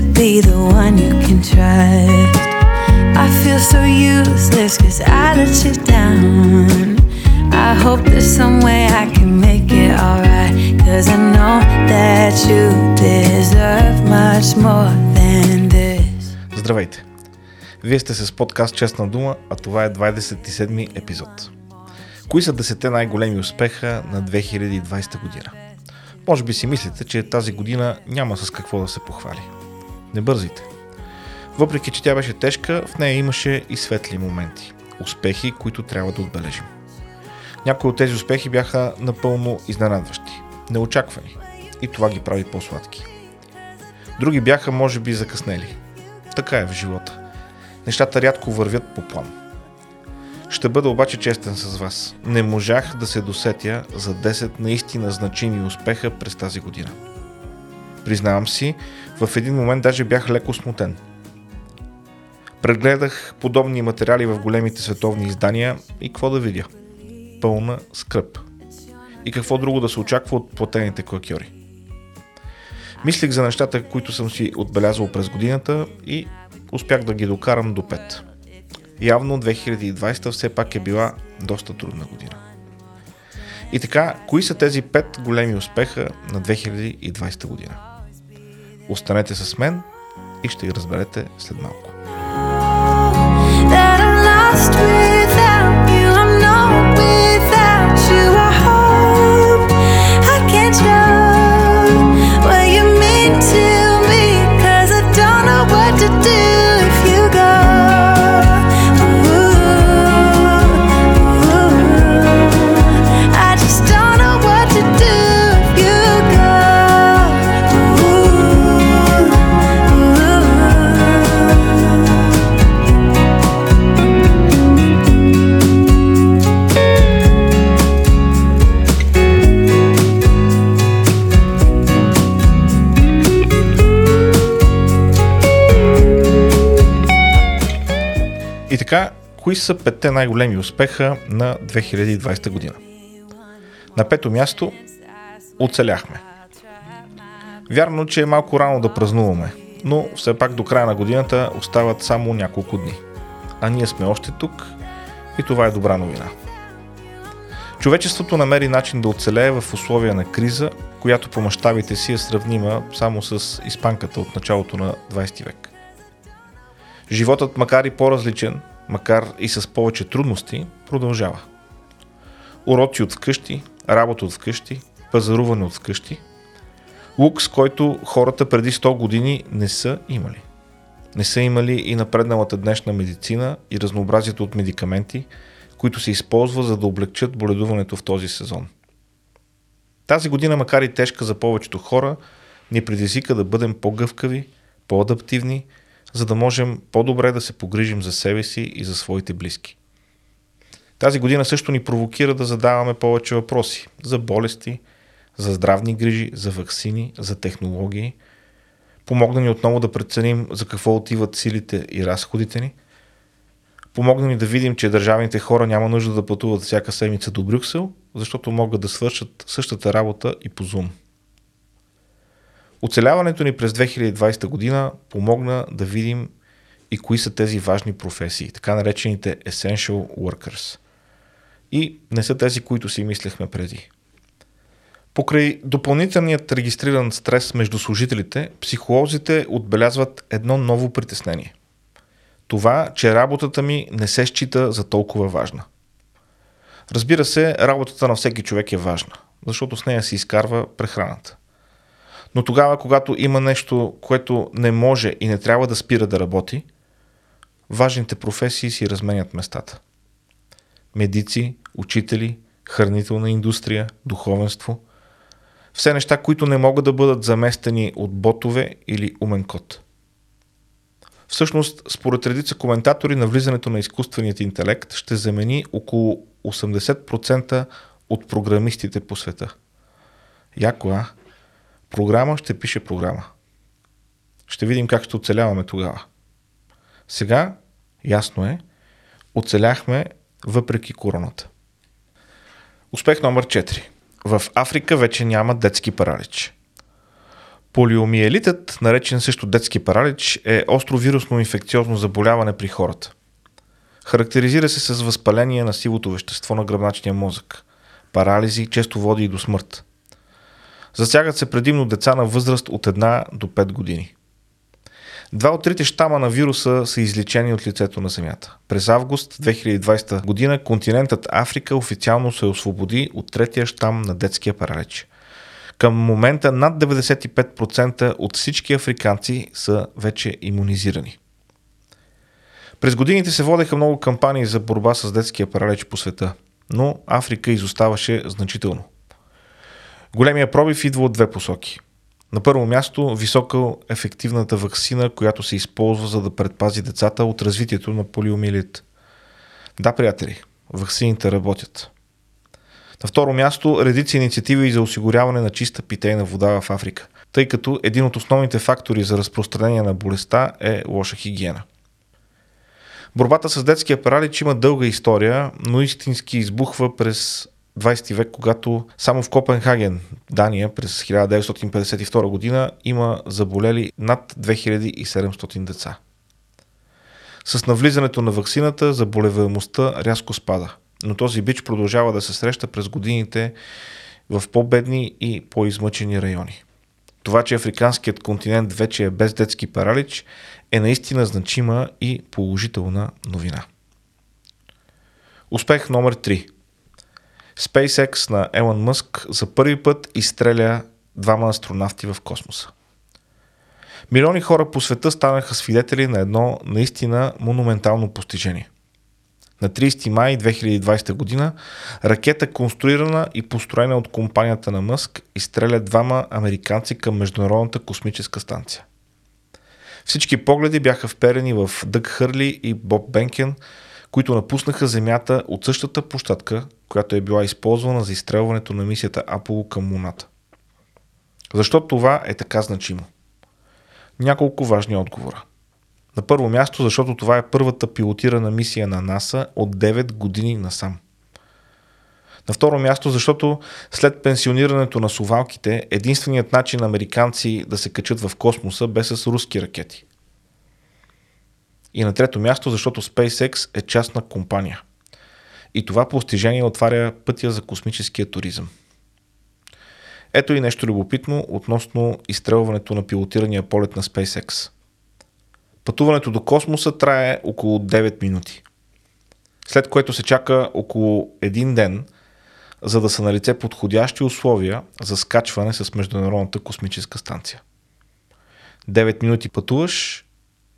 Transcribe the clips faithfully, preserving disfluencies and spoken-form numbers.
to be the one you can trust. I feel so useless cause I let you down. I hope there's some way I can make it alright, cause I know that you deserve much more than this. Здравейте! Вие сте с подкаст Честна дума, а това е двадесет и седми епизод. Кои са десетте най-големи успеха на две хиляди и двадесета година? Може би си мислите, че тази година няма с какво да се похвали. Не бързайте. Въпреки, че тя беше тежка, в нея имаше и светли моменти. Успехи, които трябва да отбележим. Някои от тези успехи бяха напълно изненадващи, неочаквани. И това ги прави по-сладки. Други бяха, може би, закъснели. Така е в живота. Нещата рядко вървят по план. Ще бъда обаче честен с вас. Не можах да се досетя за десет наистина значими успеха през тази година. Признавам си, в един момент даже бях леко смутен. Прегледах подобни материали в големите световни издания и какво да видя? Пълна скръб. И какво друго да се очаква от платените клакьори? Мислих за нещата, които съм си отбелязал през годината и успях да ги докарам до пет. Явно две хиляди и двадесета все пак е била доста трудна година. И така, кои са тези пет големи успеха на две хиляди и двадесета година? Останете с мен и ще ги разберете след малко. И така, кои са петте най-големи успеха на две хиляди и двадесета година? На пето място оцеляхме. Вярно, че е малко рано да празнуваме, но все пак до края на годината остават само няколко дни. А ние сме още тук и това е добра новина. Човечеството намери начин да оцелее в условия на криза, която по мащабите си е сравнима само с испанката от началото на двадесети век. Животът, макар и по-различен, макар и с повече трудности, продължава. Уроци от вкъщи, работа от вкъщи, пазаруване от вкъщи. Лукс, който хората преди сто години не са имали. Не са имали и напредналата днешна медицина и разнообразието от медикаменти, които се използва за да облегчат боледуването в този сезон. Тази година, макар и тежка за повечето хора, ни предизвика да бъдем по-гъвкави, по-адаптивни, за да можем по-добре да се погрижим за себе си и за своите близки. Тази година също ни провокира да задаваме повече въпроси за болести, за здравни грижи, за ваксини, за технологии. Помогна ни отново да преценим за какво отиват силите и разходите ни. Помогна ни да видим, че държавните хора няма нужда да пътуват всяка седмица до Брюксел, защото могат да свършат същата работа и по Zoom. Оцеляването ни през две хиляди и двадесета година помогна да видим и кои са тези важни професии, така наречените essential workers. И не са тези, които си мислехме преди. Покрай допълнителният регистриран стрес между служителите, психолозите отбелязват едно ново притеснение. Това, че работата ми не се счита за толкова важна. Разбира се, работата на всеки човек е важна, защото с нея се изкарва прехраната. Но тогава, когато има нещо, което не може и не трябва да спира да работи, важните професии си разменят местата. Медици, учители, хранителна индустрия, духовенство. Все неща, които не могат да бъдат заместени от ботове или умен код. Всъщност, според редица коментатори, навлизането на изкуственият интелект ще замени около осемдесет процента от програмистите по света. Яко, а? Програма ще пише програма. Ще видим как ще оцеляваме тогава. Сега, ясно е, оцеляхме въпреки короната. Успех номер четири. В Африка вече няма детски паралич. Полиомиелитът, наречен също детски паралич, е остро вирусно инфекциозно заболяване при хората. Характеризира се с възпаление на сивото вещество на гръбначния мозък. Парализи често води и до смърт. Засягат се предимно деца на възраст от една до пет години. Два от трите щама на вируса са изличени от лицето на Земята. През август две хиляди и двадесета година континентът Африка официално се освободи от третия щам на детския паралич. Към момента над деветдесет и пет процента от всички африканци са вече имунизирани. През годините се водеха много кампании за борба с детския паралич по света, но Африка изоставаше значително. Големия пробив идва от две посоки. На първо място, високо ефективната ваксина, която се използва за да предпази децата от развитието на полиомиелит. Да, приятели, ваксините работят. На второ място, редици инициативи за осигуряване на чиста питейна вода в Африка, тъй като един от основните фактори за разпространение на болестта е лоша хигиена. Борбата с детския паралич има дълга история, но истински избухва през двадесети век, когато само в Копенхаген, Дания, през хиляда деветстотин петдесет и втора година има заболели над две хиляди и седемстотин деца. С навлизането на ваксината заболеваемостта рязко спада, но този бич продължава да се среща през годините в по-бедни и по-измъчени райони. Това, че африканският континент вече е без детски паралич, е наистина значима и положителна новина. Успех номер три. SpaceX на Елон Мъск за първи път изстреля двама астронавти в космоса. Милиони хора по света станаха свидетели на едно наистина монументално постижение. На тридесети май две хиляди и двадесета година ракета, конструирана и построена от компанията на Мъск, изстреля двама американци към Международната космическа станция. Всички погледи бяха вперени в Дък Хърли и Боб Бенкен, които напуснаха Земята от същата площадка, която е била използвана за изстрелването на мисията Apollo към Луната. Защо това е така значимо? Няколко важни отговора. На първо място, защото това е първата пилотирана мисия на НАСА от девет години насам. На второ място, защото след пенсионирането на сувалките, единственият начин американци да се качат в космоса бе с руски ракети. И на трето място, защото SpaceX е частна компания. И това постижение отваря пътя за космическия туризъм. Ето и нещо любопитно относно изстрелването на пилотирания полет на SpaceX. Пътуването до космоса трае около девет минути, след което се чака около един ден, за да са налице подходящи условия за скачване с Международната космическа станция. девет минути пътуваш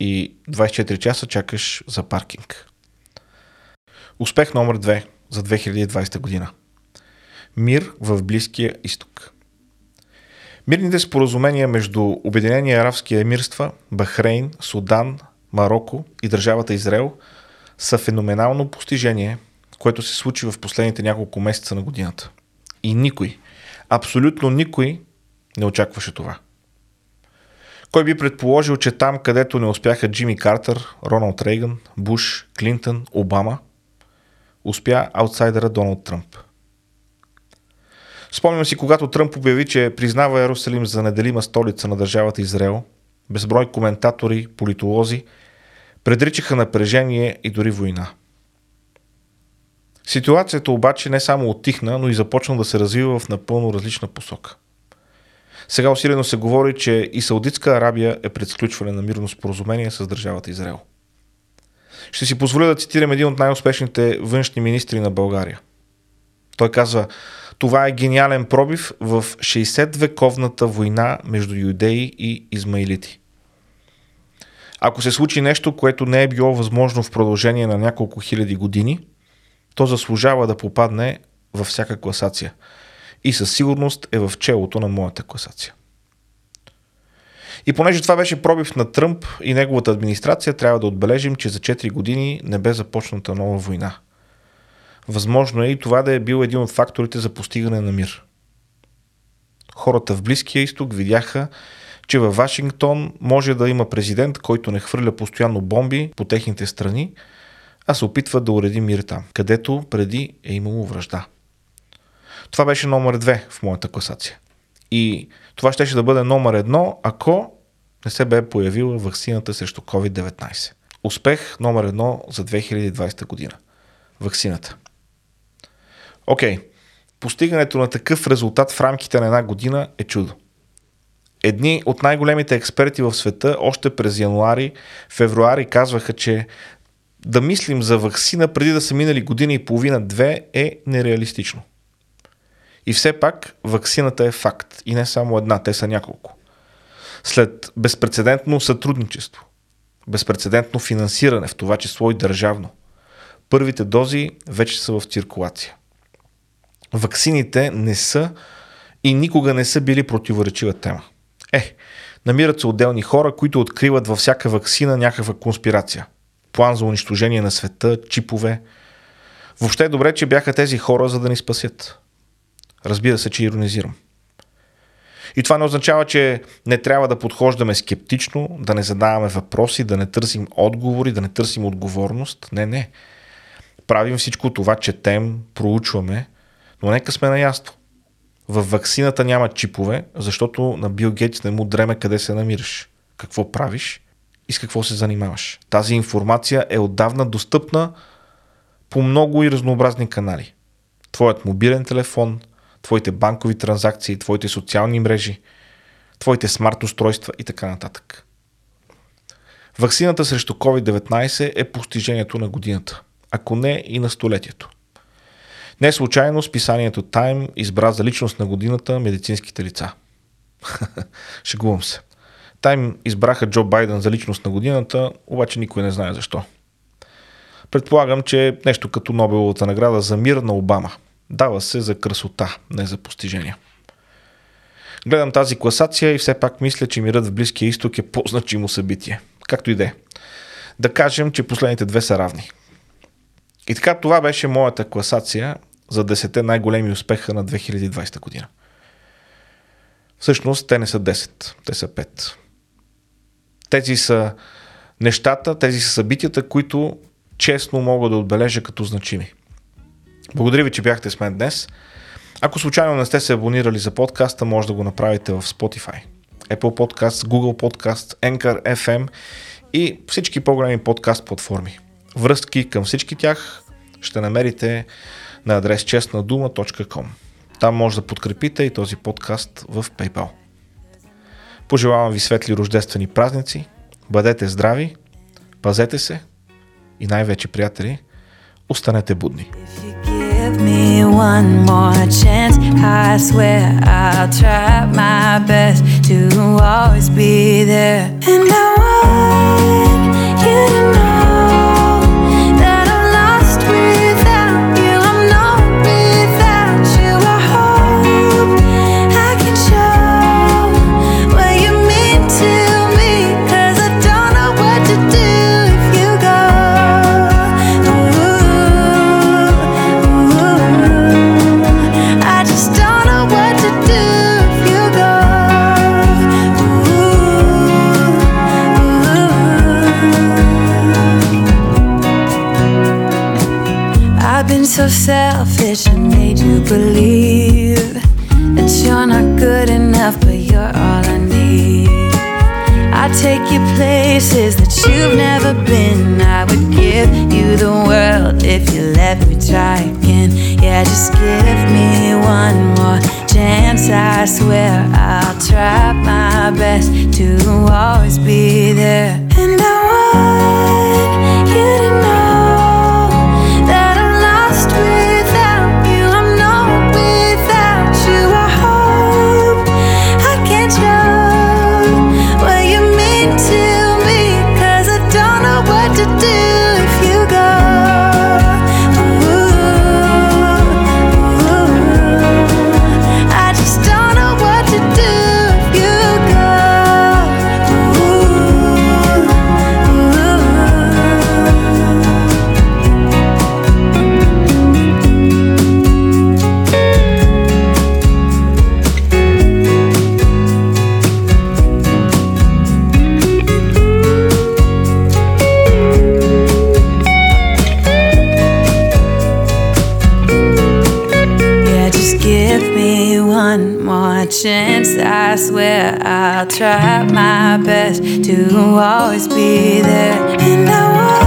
и двадесет и четири часа чакаш за паркинг. Успех номер две за две хиляди и двадесета година. Мир в Близкия изток. Мирните споразумения между Обединени арабски емирства, Бахрейн, Судан, Марокко и държавата Израел са феноменално постижение, което се случи в последните няколко месеца на годината. И никой, абсолютно никой не очакваше това. Кой би предположил, че там, където не успяха Джимми Картер, Роналд Рейган, Буш, Клинтън, Обама, успя аутсайдера Доналд Тръмп. Спомням си, когато Тръмп обяви, че признава Йерусалим за неделима столица на държавата Израел, безброй коментатори, политолози предричаха напрежение и дори война. Ситуацията обаче не само оттихна, но и започна да се развива в напълно различна посока. Сега усилено се говори, че и Саудитска Арабия е пред сключване на мирно споразумение с държавата Израел. Ще си позволя да цитирам един от най-успешните външни министри на България. Той казва: "Това е гениален пробив в шейсетвековната война между юдеи и измаилити. Ако се случи нещо, което не е било възможно в продължение на няколко хиляди години, то заслужава да попадне във всяка класация и със сигурност е в челото на моята класация." И понеже това беше пробив на Тръмп и неговата администрация, трябва да отбележим, че за четири години не бе започната нова война. Възможно е и това да е бил един от факторите за постигане на мир. Хората в Близкия изток видяха, че във Вашингтон може да има президент, който не хвърля постоянно бомби по техните страни, а се опитва да уреди мир там, където преди е имало вражда. Това беше номер две в моята класация. И Това щеше да бъде номер едно, ако не се бе появила ваксината срещу ковид деветнайсет. Успех номер едно за две хиляди и двайсета година. Ваксината. Окей. Okay. Постигането на такъв резултат в рамките на една година е чудо. Едни от най-големите експерти в света още през януари, февруари казваха, че да мислим за ваксина преди да са минали година и половина-две е нереалистично. И все пак ваксината е факт. И не само една, те са няколко. След безпрецедентно сътрудничество, безпрецедентно финансиране, в това число и държавно, първите дози вече са в циркулация. Ваксините не са и никога не са били противоречива тема. Е, намират се отделни хора, които откриват във всяка ваксина някаква конспирация. План за унищожение на света, чипове. Въобще е добре, че бяха тези хора, за да ни спасят. Разбира се, че иронизирам. И това не означава, че не трябва да подхождаме скептично, да не задаваме въпроси, да не търсим отговори, да не търсим отговорност. Не, не. Правим всичко това, четем, проучваме, но нека сме наясно. Във ваксината няма чипове, защото на Бил Гейтс не му дреме къде се намираш, какво правиш и с какво се занимаваш. Тази информация е отдавна достъпна по много и разнообразни канали. Твоят мобилен телефон, твоите банкови транзакции, твоите социални мрежи, твоите смарт-устройства и така нататък. Ваксината срещу ковид деветнайсет е постижението на годината, ако не и на столетието. Не случайно списанието Time избра за личност на годината медицинските лица. Шегувам се. Time избраха Джо Байден за личност на годината, обаче никой не знае защо. Предполагам, че е нещо като Нобеловата награда за мир на Обама. Дава се за красота, не за постижения. Гледам тази класация и все пак мисля, че мирът в Близкия изток е по-значимо събитие. Както и да е. Да кажем, че последните две са равни. И така, това беше моята класация за десетте най-големи успеха на две хиляди и двайсета година. Всъщност, те не са десет, те са пет. Тези са нещата, тези са събитията, които честно мога да отбележа като значими. Благодаря ви, че бяхте с мен днес. Ако случайно не сте се абонирали за подкаста, може да го направите в Spotify, Apple Podcast, Google Podcast, Anchor еф ем и всички по-големи подкаст платформи. Връзки към всички тях ще намерите на адрес честна дума точка ком. Там може да подкрепите и този подкаст в PayPal. Пожелавам ви светли рождествени празници, бъдете здрави, пазете се и най-вече, приятели, останете будни. Give me one more chance, I swear I'll try my best to always be there. And I want you to know that I'm lost without you, I'm not without you. I hope I can show what you mean to me, 'cause I don't know what to do if you go. So selfish, I made you believe that you're not good enough, but you're all I need. I take you places that you've never been. I would give you the world if you let me try again. Yeah, just give me one more chance, I swear I'll try my best to always be there. And I want you to know ooh. I swear I'll try my best to always be there. And I will